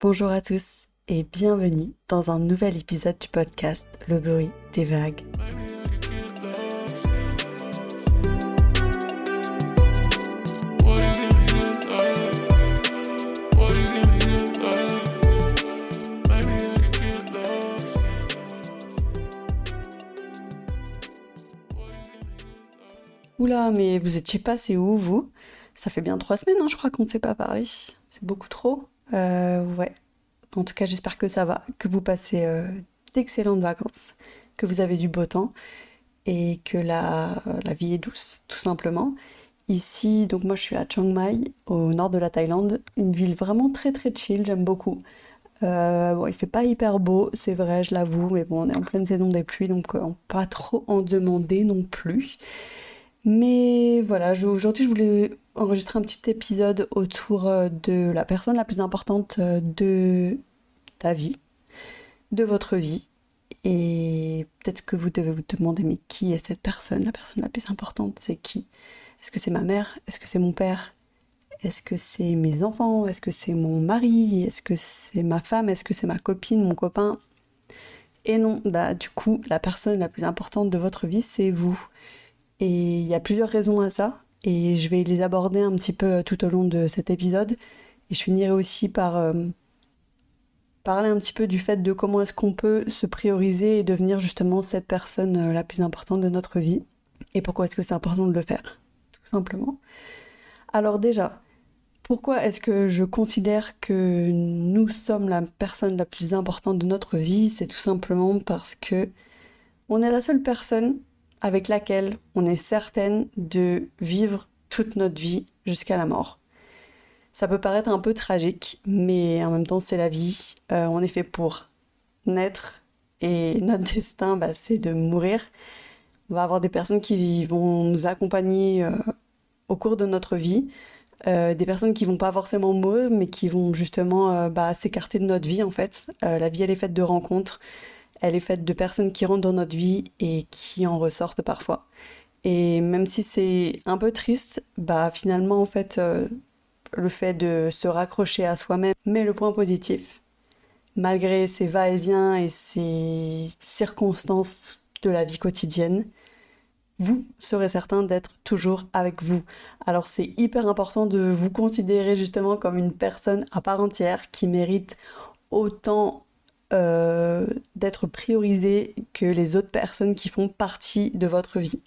Bonjour à tous et bienvenue dans un nouvel épisode du podcast Le bruit des vagues. Oula, mais vous êtes, je sais pas, c'est où vous ? Ça fait bien 3 semaines, je crois qu'on ne s'est pas parlé. C'est beaucoup trop. Ouais. En tout cas, j'espère que ça va, que vous passez d'excellentes vacances, que vous avez du beau temps et que la vie est douce, tout simplement. Ici, donc moi je suis à Chiang Mai, au nord de la Thaïlande, une ville vraiment très très chill, j'aime beaucoup. Il fait pas hyper beau, c'est vrai, je l'avoue, mais bon, on est en pleine saison des pluies, donc on peut pas trop en demander non plus. Mais voilà, aujourd'hui je voulais enregistrer un petit épisode autour de la personne la plus importante de ta vie, de votre vie. Et peut-être que vous devez vous demander, mais qui est cette personne ? La personne la plus importante, c'est qui ? Est-ce que c'est ma mère ? Est-ce que c'est mon père ? Est-ce que c'est mes enfants ? Est-ce que c'est mon mari ? Est-ce que c'est ma femme ? Est-ce que c'est ma copine, mon copain ? Et non, du coup, la personne la plus importante de votre vie, c'est vous. Et il y a plusieurs raisons à ça, et je vais les aborder un petit peu tout au long de cet épisode. Et je finirai aussi par parler un petit peu du fait de comment est-ce qu'on peut se prioriser et devenir justement cette personne la plus importante de notre vie. Et pourquoi est-ce que c'est important de le faire, tout simplement. Alors déjà, pourquoi est-ce que je considère que nous sommes la personne la plus importante de notre vie ? C'est tout simplement parce que on est la seule personne avec laquelle on est certaine de vivre toute notre vie jusqu'à la mort. Ça peut paraître un peu tragique, mais en même temps c'est la vie, on est fait pour naître et notre destin c'est de mourir. On va avoir des personnes qui vont nous accompagner au cours de notre vie, des personnes qui vont pas forcément mourir mais qui vont justement s'écarter de notre vie en fait. La vie elle est faite de rencontres. Elle est faite de personnes qui rentrent dans notre vie et qui en ressortent parfois. Et même si c'est un peu triste, finalement, en fait, le fait de se raccrocher à soi-même met le point positif. Malgré ces va-et-vient et ces circonstances de la vie quotidienne, vous serez certain d'être toujours avec vous. Alors c'est hyper important de vous considérer justement comme une personne à part entière qui mérite autant d'être priorisé que les autres personnes qui font partie de votre vie.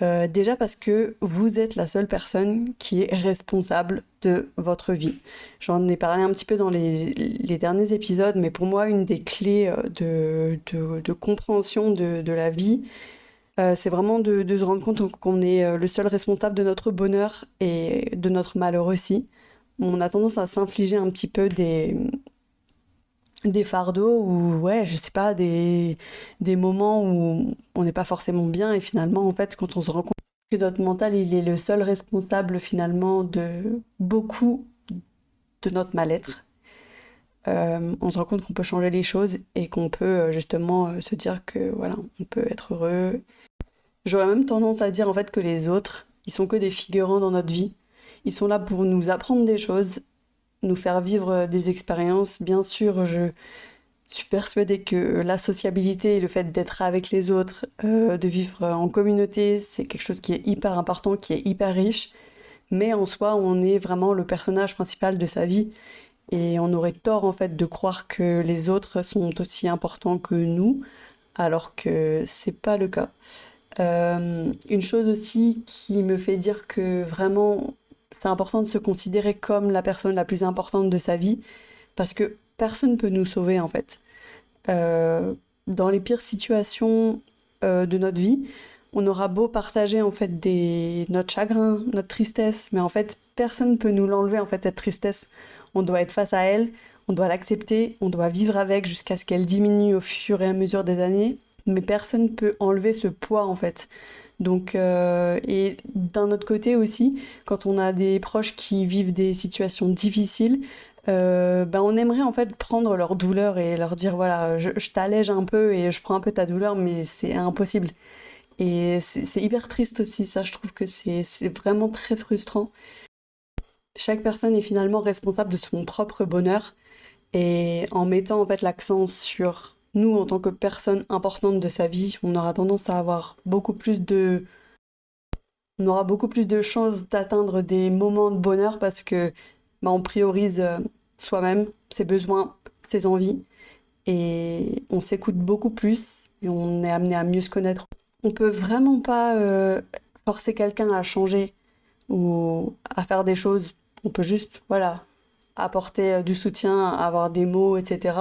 Déjà parce que vous êtes la seule personne qui est responsable de votre vie. J'en ai parlé un petit peu dans les derniers épisodes, mais pour moi, une des clés de compréhension de la vie, c'est vraiment de se rendre compte qu'on est le seul responsable de notre bonheur et de notre malheur aussi. On a tendance à s'infliger un petit peu des fardeaux ou des moments où on n'est pas forcément bien, et finalement en fait quand on se rend compte que notre mental il est le seul responsable finalement de beaucoup de notre mal-être, on se rend compte qu'on peut changer les choses et qu'on peut justement se dire que voilà, on peut être heureux. J'aurais même tendance à dire en fait que les autres ils sont que des figurants dans notre vie, ils sont là pour nous apprendre des choses, nous faire vivre des expériences. Bien sûr, je suis persuadée que la sociabilité et le fait d'être avec les autres, de vivre en communauté, c'est quelque chose qui est hyper important, qui est hyper riche, mais en soi, on est vraiment le personnage principal de sa vie, et on aurait tort en fait de croire que les autres sont aussi importants que nous, alors que c'est pas le cas. Une chose aussi qui me fait dire que vraiment, c'est important de se considérer comme la personne la plus importante de sa vie, parce que personne ne peut nous sauver en fait. Dans les pires situations de notre vie, on aura beau partager en fait notre chagrin, notre tristesse, mais en fait personne ne peut nous l'enlever en fait, cette tristesse. On doit être face à elle, on doit l'accepter, on doit vivre avec jusqu'à ce qu'elle diminue au fur et à mesure des années, mais personne ne peut enlever ce poids en fait. Donc, et d'un autre côté aussi, quand on a des proches qui vivent des situations difficiles, on aimerait en fait prendre leur douleur et leur dire voilà, je t'allège un peu et je prends un peu ta douleur, mais c'est impossible. Et c'est hyper triste aussi, ça, je trouve que c'est vraiment très frustrant. Chaque personne est finalement responsable de son propre bonheur, Et en mettant en fait l'accent sur nous en tant que personne importante de sa vie, on aura tendance à avoir beaucoup plus de chances d'atteindre des moments de bonheur parce que on priorise soi-même, ses besoins, ses envies, et on s'écoute beaucoup plus et on est amené à mieux se connaître. On peut vraiment pas forcer quelqu'un à changer ou à faire des choses. On peut juste, apporter du soutien, avoir des mots, etc.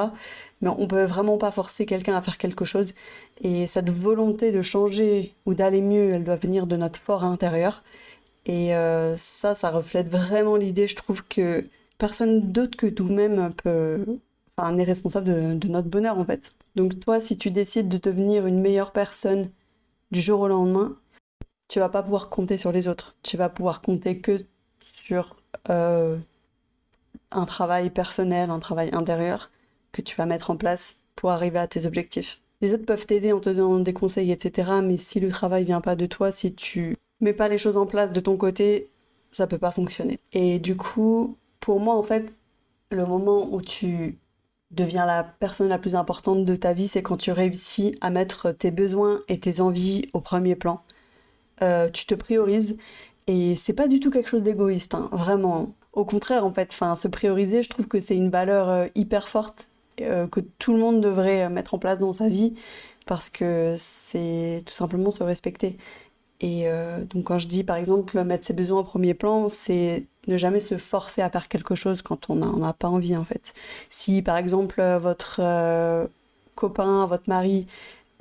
Mais on peut vraiment pas forcer quelqu'un à faire quelque chose. Et cette volonté de changer ou d'aller mieux, elle doit venir de notre fort intérieur. Et ça reflète vraiment l'idée, je trouve, que personne d'autre que nous-mêmes n'est responsable de notre bonheur, en fait. Donc toi, si tu décides de devenir une meilleure personne du jour au lendemain, tu vas pas pouvoir compter sur les autres. Tu vas pouvoir compter que sur un travail personnel, un travail intérieur que tu vas mettre en place pour arriver à tes objectifs. Les autres peuvent t'aider en te donnant des conseils, etc. Mais si le travail vient pas de toi, si tu mets pas les choses en place de ton côté, ça peut pas fonctionner. Et du coup, pour moi, en fait, le moment où tu deviens la personne la plus importante de ta vie, c'est quand tu réussis à mettre tes besoins et tes envies au premier plan. Tu te priorises et c'est pas du tout quelque chose d'égoïste, vraiment. Au contraire, en fait, se prioriser, je trouve que c'est une valeur hyper forte que tout le monde devrait mettre en place dans sa vie parce que c'est tout simplement se respecter. Et donc quand je dis, par exemple, mettre ses besoins au premier plan, c'est ne jamais se forcer à faire quelque chose quand on n'en a pas envie, en fait. Si, par exemple, votre copain, votre mari,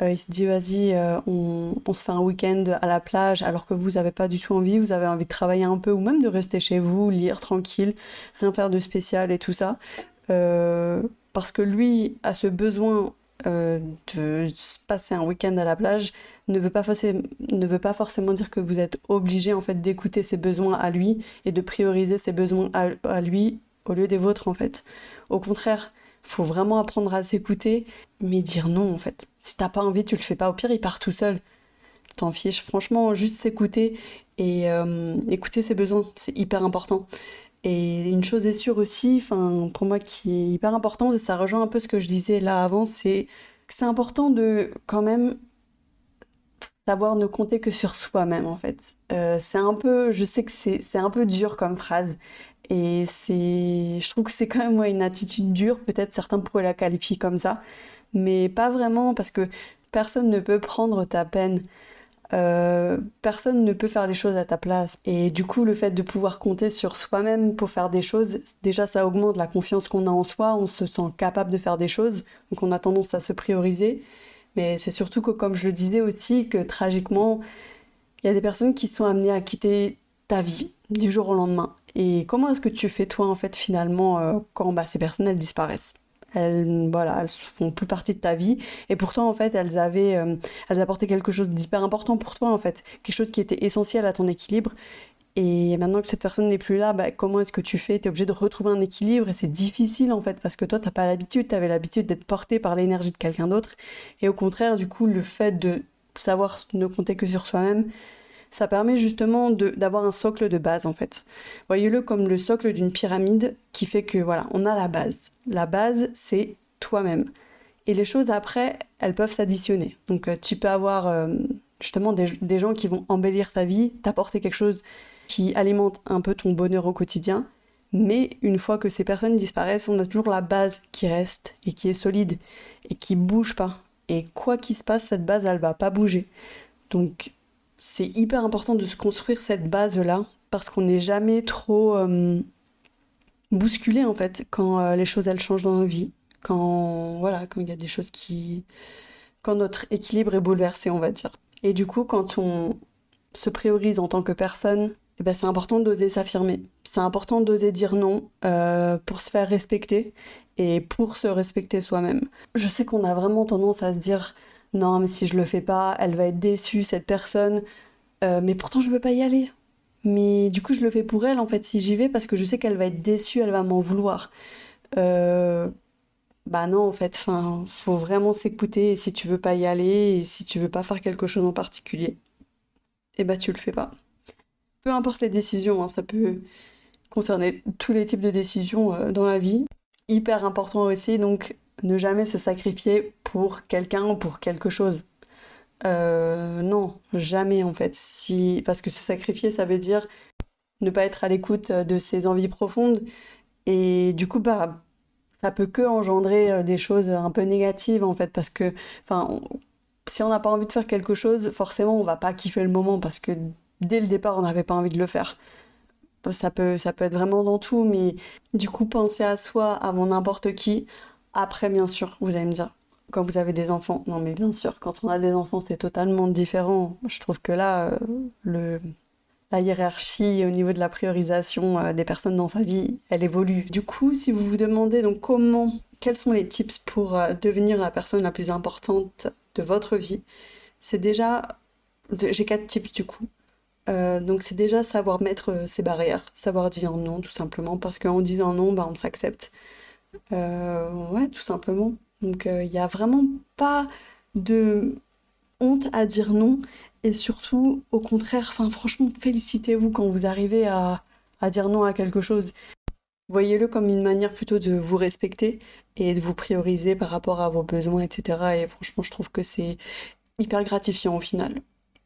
il se dit, vas-y, on se fait un week-end à la plage, alors que vous n'avez pas du tout envie, vous avez envie de travailler un peu, ou même de rester chez vous, lire tranquille, rien faire de spécial et tout ça. Parce que lui a ce besoin de passer un week-end à la plage, ne veut pas forcément dire que vous êtes obligé en fait d'écouter ses besoins à lui et de prioriser ses besoins à lui au lieu des vôtres, en fait. Au contraire, faut vraiment apprendre à s'écouter, mais dire non, en fait. Si t'as pas envie, tu le fais pas. Au pire, il part tout seul. T'en fiches. Franchement, juste s'écouter et écouter ses besoins, c'est hyper important. Et une chose est sûre aussi, pour moi qui est hyper importante, et ça rejoint un peu ce que je disais là avant, c'est que c'est important de quand même savoir ne compter que sur soi-même, en fait. Je sais que c'est un peu dur comme phrase, et je trouve que c'est quand même une attitude dure, peut-être certains pourraient la qualifier comme ça, mais pas vraiment, parce que personne ne peut prendre ta peine. Personne ne peut faire les choses à ta place, et du coup le fait de pouvoir compter sur soi-même pour faire des choses, déjà ça augmente la confiance qu'on a en soi, on se sent capable de faire des choses, donc on a tendance à se prioriser. Mais c'est surtout que, comme je le disais aussi, que tragiquement il y a des personnes qui sont amenées à quitter ta vie du jour au lendemain, et comment est-ce que tu fais toi en fait finalement quand ces personnes elles disparaissent? Elles font plus partie de ta vie, et pourtant en fait elles apportaient quelque chose d'hyper important pour toi, en fait, quelque chose qui était essentiel à ton équilibre. Et maintenant que cette personne n'est plus là, comment est-ce que tu fais? T'es obligé de retrouver un équilibre, et c'est difficile en fait parce que toi t'avais l'habitude d'être porté par l'énergie de quelqu'un d'autre. Et au contraire, du coup, le fait de savoir ne compter que sur soi-même, ça permet justement d'avoir un socle de base, en fait. Voyez-le comme le socle d'une pyramide qui fait que, on a la base. La base, c'est toi-même. Et les choses après, elles peuvent s'additionner. Donc tu peux avoir justement des gens qui vont embellir ta vie, t'apporter quelque chose qui alimente un peu ton bonheur au quotidien. Mais une fois que ces personnes disparaissent, on a toujours la base qui reste et qui est solide et qui bouge pas. Et quoi qu'il se passe, cette base, elle va pas bouger. Donc c'est hyper important de se construire cette base-là, parce qu'on n'est jamais trop bousculé, en fait, quand les choses, elles changent dans nos vies. Quand il y a des choses quand notre équilibre est bouleversé, on va dire. Et du coup, quand on se priorise en tant que personne, c'est important d'oser s'affirmer. C'est important d'oser dire non pour se faire respecter et pour se respecter soi-même. Je sais qu'on a vraiment tendance à se dire... non, mais si je le fais pas, elle va être déçue, cette personne. Mais pourtant, je veux pas y aller. Mais du coup, je le fais pour elle, en fait, si j'y vais, parce que je sais qu'elle va être déçue, elle va m'en vouloir. Non, en fait, faut vraiment s'écouter. Et si tu veux pas y aller, et si tu veux pas faire quelque chose en particulier, tu le fais pas. Peu importe les décisions, ça peut concerner tous les types de décisions dans la vie. hyper important aussi, donc ne jamais se sacrifier pour quelqu'un ou pour quelque chose. Non, jamais en fait. Parce que se sacrifier, ça veut dire ne pas être à l'écoute de ses envies profondes. Et du coup, bah, ça peut que engendrer des choses un peu négatives en fait. Parce que si on n'a pas envie de faire quelque chose, forcément, on va pas kiffer le moment parce que dès le départ, on n'avait pas envie de le faire. Ça peut être vraiment dans tout, mais du coup, pensez à soi avant n'importe qui. Après, bien sûr, vous allez me dire, quand vous avez des enfants, non mais bien sûr, quand on a des enfants, c'est totalement différent. Je trouve que là, la hiérarchie au niveau de la priorisation des personnes dans sa vie, elle évolue. Du coup, si vous vous demandez donc quels sont les tips pour devenir la personne la plus importante de votre vie, c'est déjà... J'ai 4 tips du coup. Donc c'est déjà savoir mettre ses barrières, savoir dire non tout simplement, parce qu'en disant non, bah, on s'accepte. Ouais, tout simplement. Donc y a vraiment pas de honte à dire non, et surtout, au contraire, franchement, félicitez-vous quand vous arrivez à dire non à quelque chose. Voyez-le comme une manière plutôt de vous respecter et de vous prioriser par rapport à vos besoins, etc. Et franchement, je trouve que c'est hyper gratifiant au final.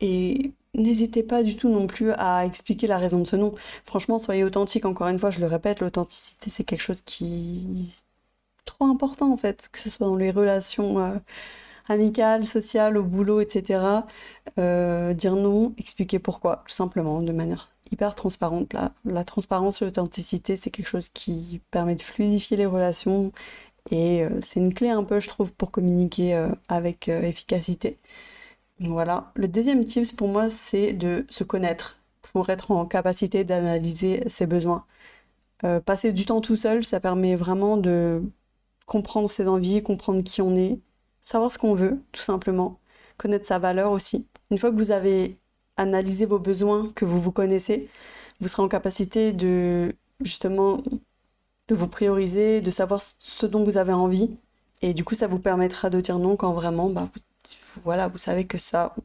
Et n'hésitez pas du tout non plus à expliquer la raison de ce non. Franchement, soyez authentique, encore une fois, je le répète, l'authenticité, c'est quelque chose qui est trop important en fait, que ce soit dans les relations amicales, sociales, au boulot, etc. Dire non, expliquer pourquoi, tout simplement, de manière hyper transparente. La transparence et l'authenticité, c'est quelque chose qui permet de fluidifier les relations et c'est une clé un peu, je trouve, pour communiquer avec efficacité. Voilà. Le deuxième tips pour moi, c'est de se connaître pour être en capacité d'analyser ses besoins. Passer du temps tout seul, ça permet vraiment de comprendre ses envies, comprendre qui on est, savoir ce qu'on veut, tout simplement, connaître sa valeur aussi. Une fois que vous avez analysé vos besoins, que vous vous connaissez, vous serez en capacité de, justement, de vous prioriser, de savoir ce dont vous avez envie. Et du coup, ça vous permettra de dire non quand vraiment, bah, vous savez que ça,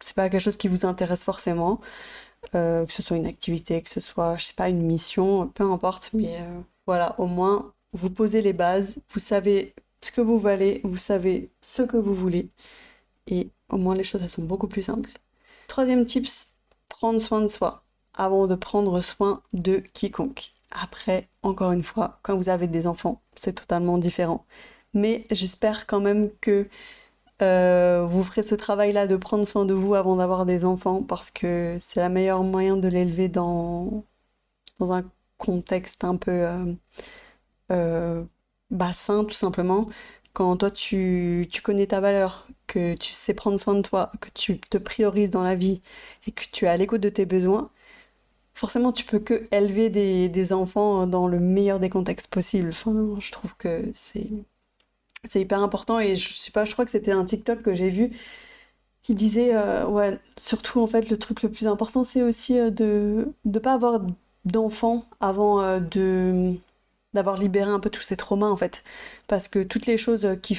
c'est pas quelque chose qui vous intéresse forcément, que ce soit une activité, que ce soit, je sais pas, une mission, peu importe, mais voilà, au moins, vous posez les bases, vous savez ce que vous valez, vous savez ce que vous voulez, et au moins, les choses, elles sont beaucoup plus simples. Troisième tips, prendre soin de soi, avant de prendre soin de quiconque. Après, encore une fois, quand vous avez des enfants, c'est totalement différent. Mais j'espère quand même que vous ferez ce travail-là de prendre soin de vous avant d'avoir des enfants, parce que c'est le meilleur moyen de l'élever dans un contexte un peu sain, tout simplement. Quand toi, tu connais ta valeur, que tu sais prendre soin de toi, que tu te priorises dans la vie et que tu es à l'écoute de tes besoins, forcément, tu peux que élever des enfants dans le meilleur des contextes possibles. Je trouve que c'est hyper important, et je sais pas, je crois que c'était un TikTok que j'ai vu qui disait ouais, surtout en fait le truc le plus important c'est aussi de pas avoir d'enfants avant d'avoir libéré un peu tous ces traumas en fait, parce que toutes les choses qui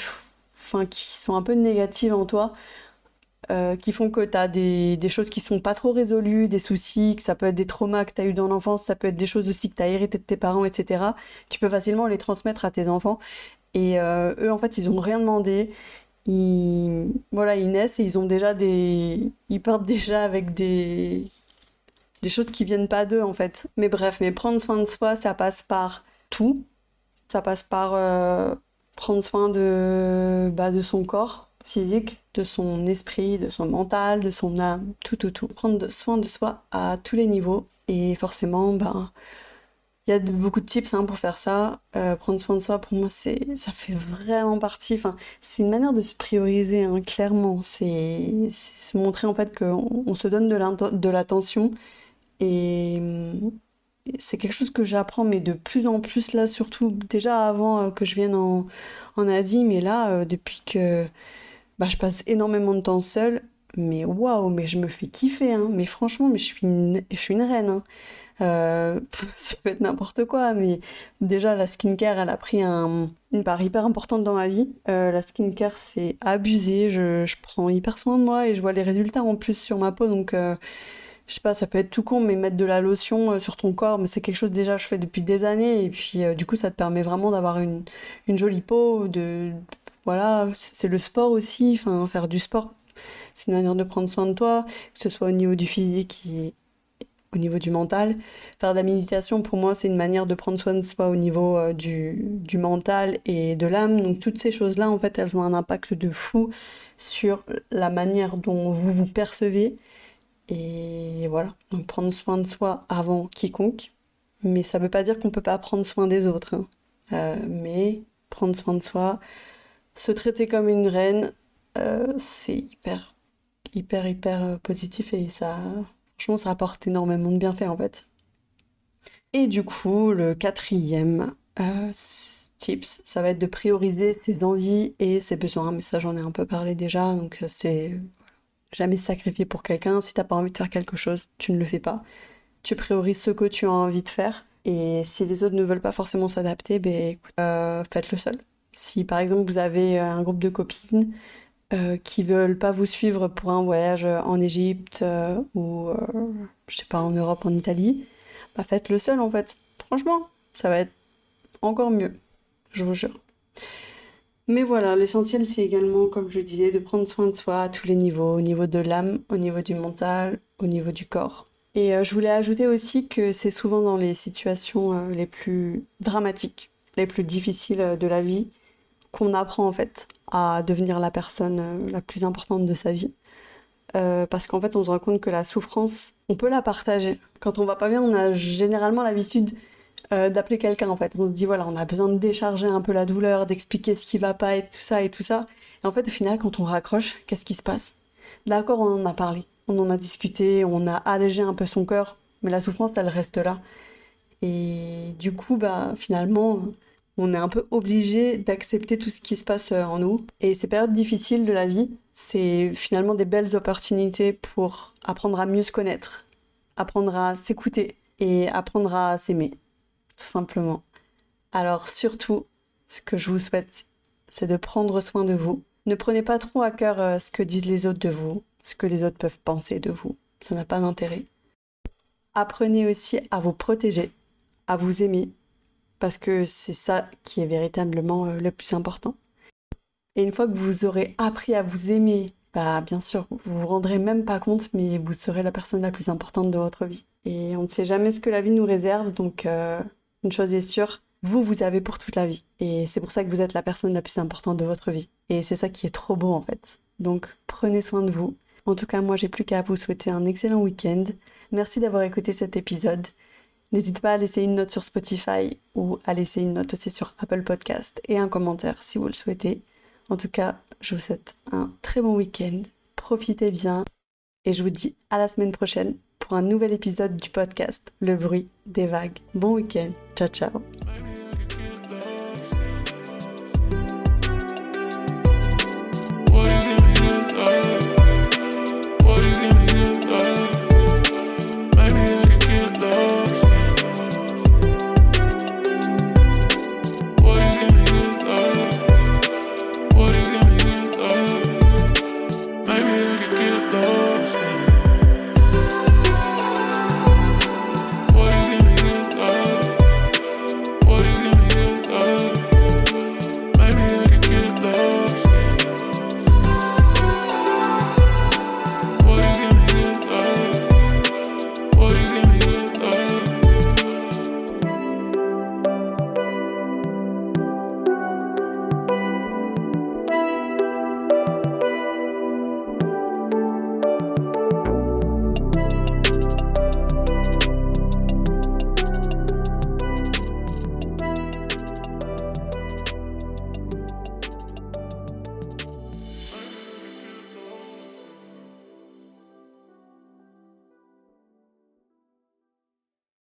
sont un peu négatives en toi, qui font que t'as des choses qui sont pas trop résolues, des soucis, que ça peut être des traumas que t'as eu dans l'enfance, ça peut être des choses aussi que t'as hérité de tes parents, etc. Tu peux facilement les transmettre à tes enfants. Et eux, en fait, ils n'ont rien demandé. Ils naissent et ils ont déjà ils partent déjà avec des choses qui viennent pas d'eux, en fait. Mais bref, prendre soin de soi, ça passe par tout. Ça passe par prendre soin de son corps physique, de son esprit, de son mental, de son âme, tout. Prendre soin de soi à tous les niveaux. Et forcément, il y a beaucoup de tips pour faire ça. Prendre soin de soi, pour moi, ça fait vraiment partie. C'est une manière de se prioriser, clairement. C'est se montrer en fait qu'on se donne de l'attention. Et c'est quelque chose que j'apprends, mais de plus en plus là, surtout déjà avant que je vienne en Asie. Mais là, depuis que je passe énormément de temps seule, mais waouh, mais je me fais kiffer. Mais franchement, mais je suis une reine. Ça peut être n'importe quoi, mais déjà la skincare, elle a pris une part hyper importante dans ma vie. La skincare, c'est abusé, je prends hyper soin de moi et je vois les résultats en plus sur ma peau, donc je sais pas, ça peut être tout con, mais mettre de la lotion sur ton corps, mais c'est quelque chose déjà que je fais depuis des années, et puis du coup ça te permet vraiment d'avoir une jolie peau, voilà, c'est le sport aussi, enfin faire du sport, c'est une manière de prendre soin de toi, que ce soit au niveau du physique et au niveau du mental. Faire de la méditation, pour moi, c'est une manière de prendre soin de soi au niveau du mental et de l'âme. Donc toutes ces choses-là, en fait, elles ont un impact de fou sur la manière dont vous vous percevez. Et voilà, donc prendre soin de soi avant quiconque. Mais ça ne veut pas dire qu'on ne peut pas prendre soin des autres, hein. Mais prendre soin de soi, se traiter comme une reine, c'est hyper, hyper, hyper positif et ça... Franchement, ça apporte énormément de bienfaits en fait. Et du coup, le quatrième tips, ça va être de prioriser ses envies et ses besoins. Mais ça, j'en ai un peu parlé déjà. Donc, c'est jamais se sacrifier pour quelqu'un. Si t'as pas envie de faire quelque chose, tu ne le fais pas. Tu priorises ce que tu as envie de faire. Et si les autres ne veulent pas forcément s'adapter, ben écoute, faites-le seul. Si par exemple, vous avez un groupe de copines, qui veulent pas vous suivre pour un voyage en Égypte ou je sais pas, en Europe, en Italie, bah faites-le seul en fait. Franchement, ça va être encore mieux, je vous jure. Mais voilà, l'essentiel c'est également, comme je le disais, de prendre soin de soi à tous les niveaux, au niveau de l'âme, au niveau du mental, au niveau du corps. Et je voulais ajouter aussi que c'est souvent dans les situations les plus dramatiques, les plus difficiles de la vie, qu'on apprend en fait à devenir la personne la plus importante de sa vie. Parce qu'en fait, on se rend compte que la souffrance, on peut la partager. Quand on va pas bien, on a généralement l'habitude d'appeler quelqu'un en fait. On se dit voilà, on a besoin de décharger un peu la douleur, d'expliquer ce qui va pas et tout ça et tout ça. Et en fait, au final, quand on raccroche, qu'est-ce qui se passe? D'accord, on en a parlé, on en a discuté, on a allégé un peu son cœur, mais la souffrance, elle reste là. Et du coup, bah finalement... on est un peu obligé d'accepter tout ce qui se passe en nous. Et ces périodes difficiles de la vie, c'est finalement des belles opportunités pour apprendre à mieux se connaître, apprendre à s'écouter et apprendre à s'aimer, tout simplement. Alors surtout, ce que je vous souhaite, c'est de prendre soin de vous. Ne prenez pas trop à cœur ce que disent les autres de vous, ce que les autres peuvent penser de vous. Ça n'a pas d'intérêt. Apprenez aussi à vous protéger, à vous aimer, parce que c'est ça qui est véritablement le plus important. Et une fois que vous aurez appris à vous aimer, bah bien sûr, vous vous rendrez même pas compte, mais vous serez la personne la plus importante de votre vie. Et on ne sait jamais ce que la vie nous réserve, donc une chose est sûre, vous avez pour toute la vie. Et c'est pour ça que vous êtes la personne la plus importante de votre vie. Et c'est ça qui est trop beau en fait. Donc prenez soin de vous. En tout cas, moi j'ai plus qu'à vous souhaiter un excellent week-end. Merci d'avoir écouté cet épisode. N'hésite pas à laisser une note sur Spotify ou à laisser une note aussi sur Apple Podcast et un commentaire si vous le souhaitez. En tout cas, je vous souhaite un très bon week-end, profitez bien et je vous dis à la semaine prochaine pour un nouvel épisode du podcast Le bruit des vagues. Bon week-end, ciao ciao.